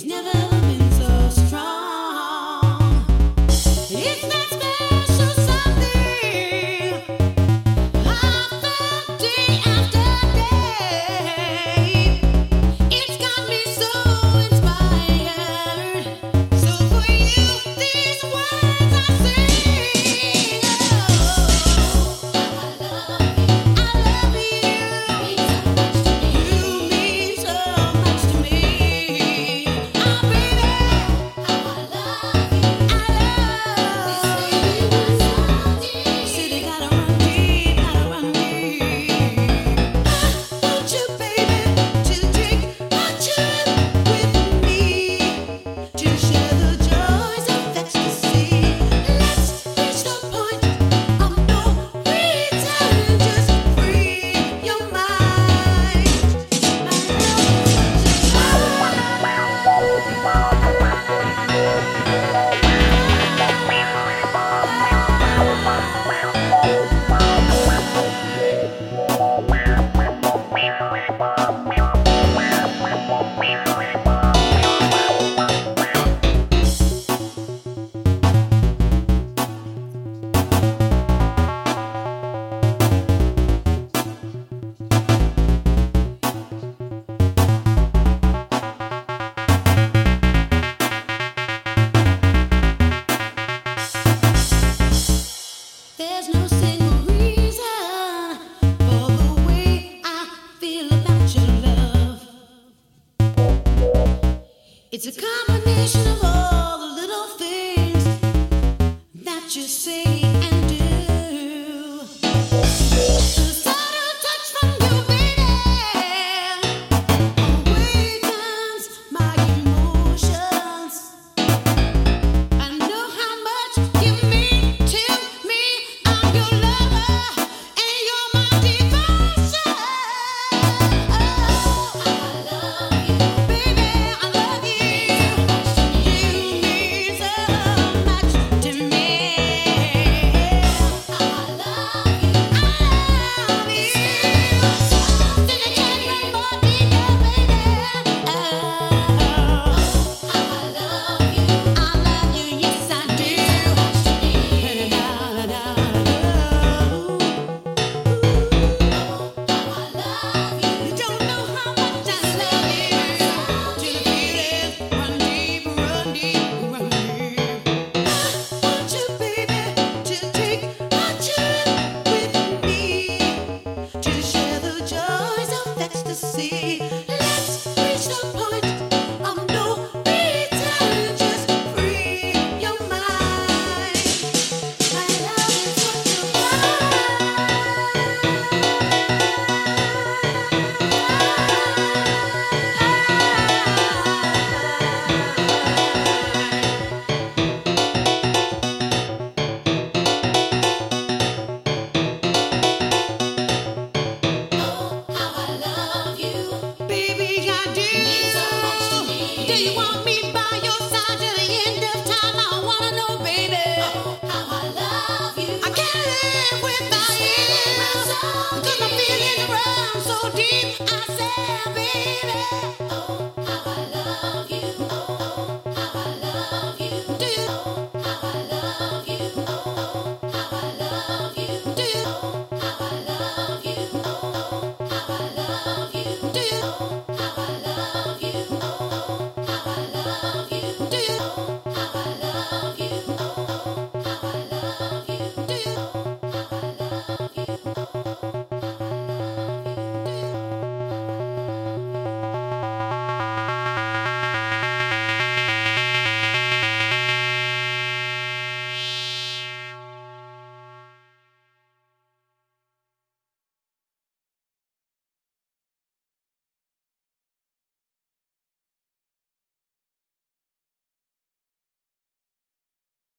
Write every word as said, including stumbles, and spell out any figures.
It's never been so strong. It's that special something. After day after day, it's got me so inspired. So for you, these words I sing. Oh, I love you. I love you. You mean so much to me. There's no single reason for the way I feel about your love. It's a combination of all the little things that you say and do. The subtle touch from you, baby, awakens my emotions. I know how much you mean to me. I'm your lover, and you're my devotion. Oh, I love you, baby. I love you. You mean so much to me. I love you. I love you. Something I can't remember, baby. Oh, I love you. I love you, yes I do. You don't know how much I love you. Till you feel it, run deep, run deep, run deep. I want you, baby, to take my children with me, to share the joys of ecstasy. Let's reach the point of no return, just free your mind. My love is what you want. Oh, how I love you. Baby, I do. Means so much to me. Do you want me